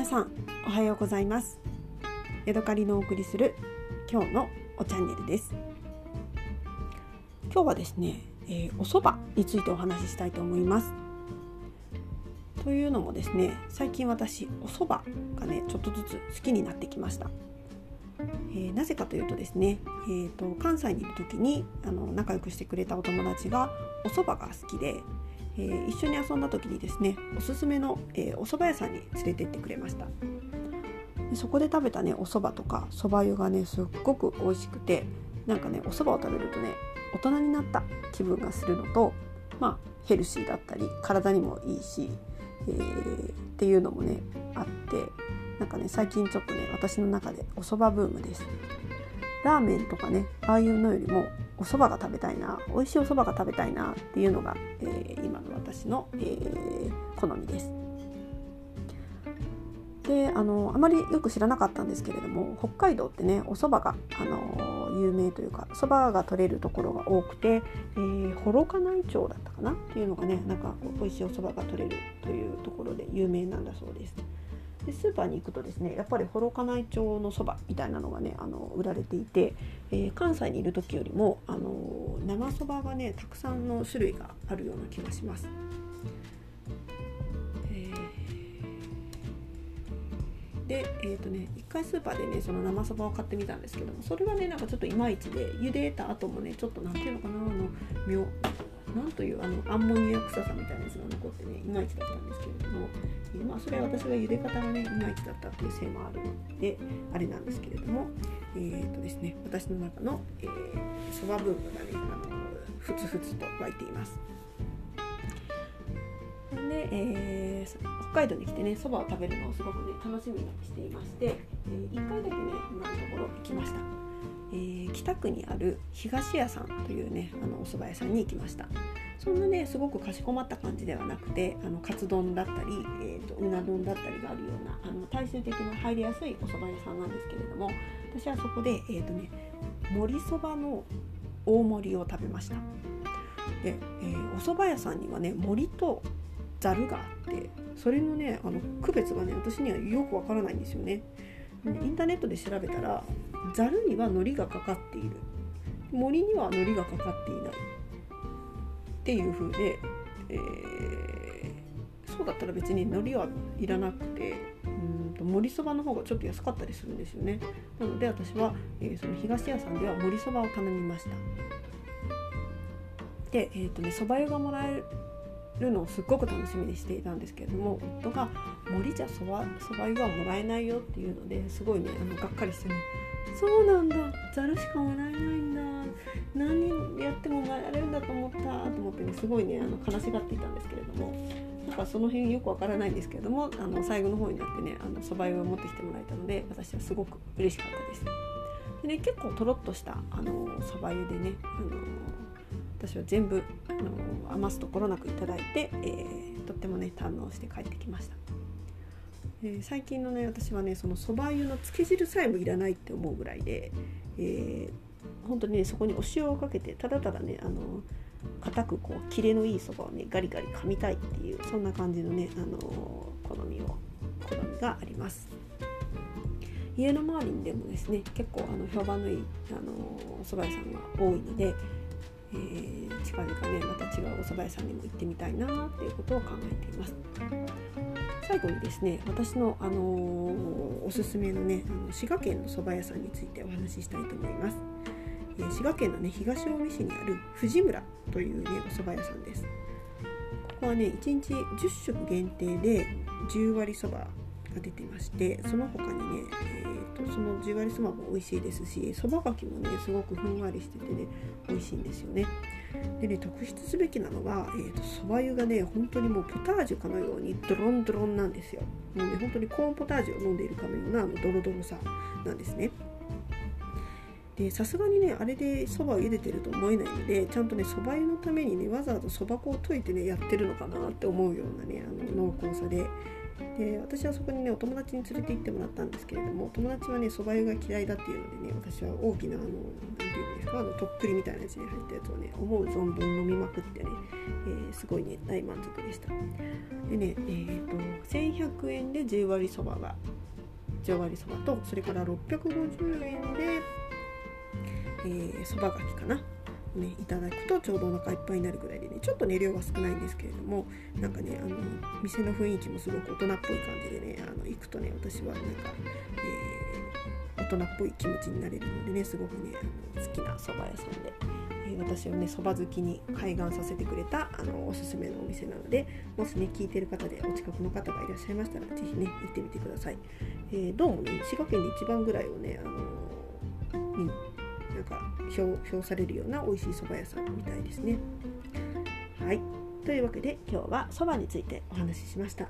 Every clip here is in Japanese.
皆さんおはようございます。ヤドカリのお送りする今日のおチャンネルです。今日はですね、お蕎麦についてお話ししたいと思います。というのもですね、最近私お蕎麦がねちょっとずつ好きになってきました。なぜかというとですね、関西にいる時に仲良くしてくれたお友達がお蕎麦が好きで、一緒に遊んだ時にですね、おすすめの、お蕎麦屋さんに連れてってくれました。でそこで食べたねお蕎麦とか蕎麦湯がねすっごく美味しくて、なんかねお蕎麦を食べるとね大人になった気分がするのと、まあヘルシーだったり体にもいいし、っていうのもねあって、なんかね最近ちょっとね私の中でお蕎麦ブームです。ラーメンとかねああいうのよりもお蕎麦が食べたいな、美味しいお蕎麦が食べたいなっていうのが、今の私の、好みです。であまりよく知らなかったんですけれども、北海道ってねお蕎麦が、有名というか蕎麦が取れるところが多くて、幌加内町だったかなっていうのがね、なんか美味しいお蕎麦が取れるというところで有名なんだそうです。でスーパーに行くとですね、やっぱり幌加内町のそばみたいなのがね売られていて、関西にいる時よりも生そばがねたくさんの種類があるような気がします。で一回スーパーでねその生そばを買ってみたんですけども、それはねなんかちょっといまいちで、茹でた後もねちょっとなんていうのかな、なんというアンモニア臭さみたいなやつが残ってねいまいちだったんですけれども、まあそれは私が茹で方がねいまいちだったっていうせいもあるのであれなんですけれども、ですね私の中のそばブームがねふつふつと湧いています。で、北海道に来てねそばを食べるのをすごくね楽しみにしていまして、1回だけね今のところ行きました。北区にある東屋さんというねお蕎麦屋さんに行きました。そんなねすごくかしこまった感じではなくて、カツ丼だったり、うな丼だったりがあるような大衆的な入りやすいお蕎麦屋さんなんですけれども、私はそこで、盛そばの大盛りを食べました。で、お蕎麦屋さんにはね盛とざるがあって、それのね区別がね私にはよくわからないんですよね。インターネットで調べたら、ざるには海苔がかかっている、盛りには海苔がかかっていないっていう風で、そうだったら別に海苔はいらなくて、盛りそばの方がちょっと安かったりするんですよね。なので私は、その東屋さんでは盛りそばを頼みました。で、そば湯がもらえるのをすっごく楽しみにしていたんですけれども、夫が盛りじゃそば湯はもらえないよっていうので、すごいねがっかりしてね、そうなんだ、ざるしかもらえないんだ、何やってももらえるんだと思ったと思ってね、すごいね悲しがっていたんですけれども、なんかその辺よくわからないんですけれども、最後の方になってねそば湯を持ってきてもらえたので、私はすごく嬉しかったです。でね、結構とろっとしたそば湯でね、私は全部余すところなくいただいて、とってもね堪能して帰ってきました。最近のね私はねそのそば湯のつけ汁さえもいらないって思うぐらいで、本当にねそこにお塩をかけて、ただただね固くこうキレのいいそばをねガリガリ噛みたいっていう、そんな感じのね好みがあります。家の周りにでもですね結構評判のいいそば屋さんが多いので、近々ねまた違うおそば屋さんにも行ってみたいなっていうことを考えています。最後にですね、私の、おすすめのね滋賀県のそば屋さんについてお話ししたいと思います。滋賀県のね東近江市にある藤村というねおそば屋さんです。ここはね1日10食限定で10割そばが出てまして、その他にね、その10割そばも美味しいですし、そばがきもねすごくふんわりしててね美味しいんですよね。でね、特筆すべきなのが、そば湯がね本当にもうポタージュかのようにドロンドロンなんですよ。もうね本当にコーンポタージュを飲んでいるかのようなドロドロさなんですね。でさすがにねあれでそばを茹でてると思えないので、ちゃんとねそば湯のためにねわざわざそば粉を溶いてねやってるのかなって思うようなね濃厚さで、で私はそこにねお友達に連れて行ってもらったんですけれども、友達はねそば湯が嫌いだっていうのでね、私は大きななんていうんですか、とっくりみたいなやつに入ったやつをね思う存分飲みまくってね、すごいね大満足でした。でね、1100円で10割そばと、それから650円でそばがきかなね、いただくとちょうどお腹いっぱいになるくらいでね、ちょっとね量が少ないんですけれども、なんかね店の雰囲気もすごく大人っぽい感じでね、行くとね私はなんか、大人っぽい気持ちになれるのでね、すごくね好きな蕎麦屋さんで、私をね蕎麦好きに開眼させてくれたおすすめのお店なので、もしね聞いてる方でお近くの方がいらっしゃいましたらぜひね行ってみてください。どうもね滋賀県で一番ぐらいをねなんか評されるような美味しい蕎麦屋さんみたいですね。はい、というわけで今日は蕎麦についてお話ししました。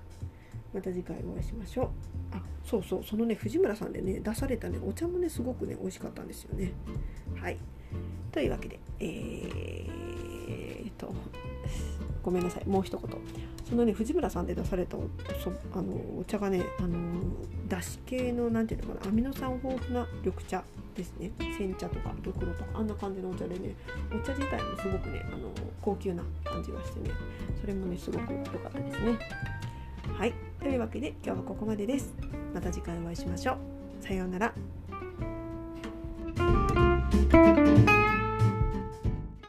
また次回お会いしましょう。あ、そうそう、そのね藤村さんでね出されたねお茶もねすごくね美味しかったんですよね。はい、というわけでごめんなさい、もう一言、そのね藤村さんで出されたお茶がねだし系のなんていうのかな、アミノ酸豊富な緑茶ですね、煎茶とかドクロとかあんな感じのお茶でね、お茶自体もすごくね高級な感じがしてね、それもねすごく良かったですね。はい、というわけで今日はここまでです。また次回お会いしましょう。さようなら。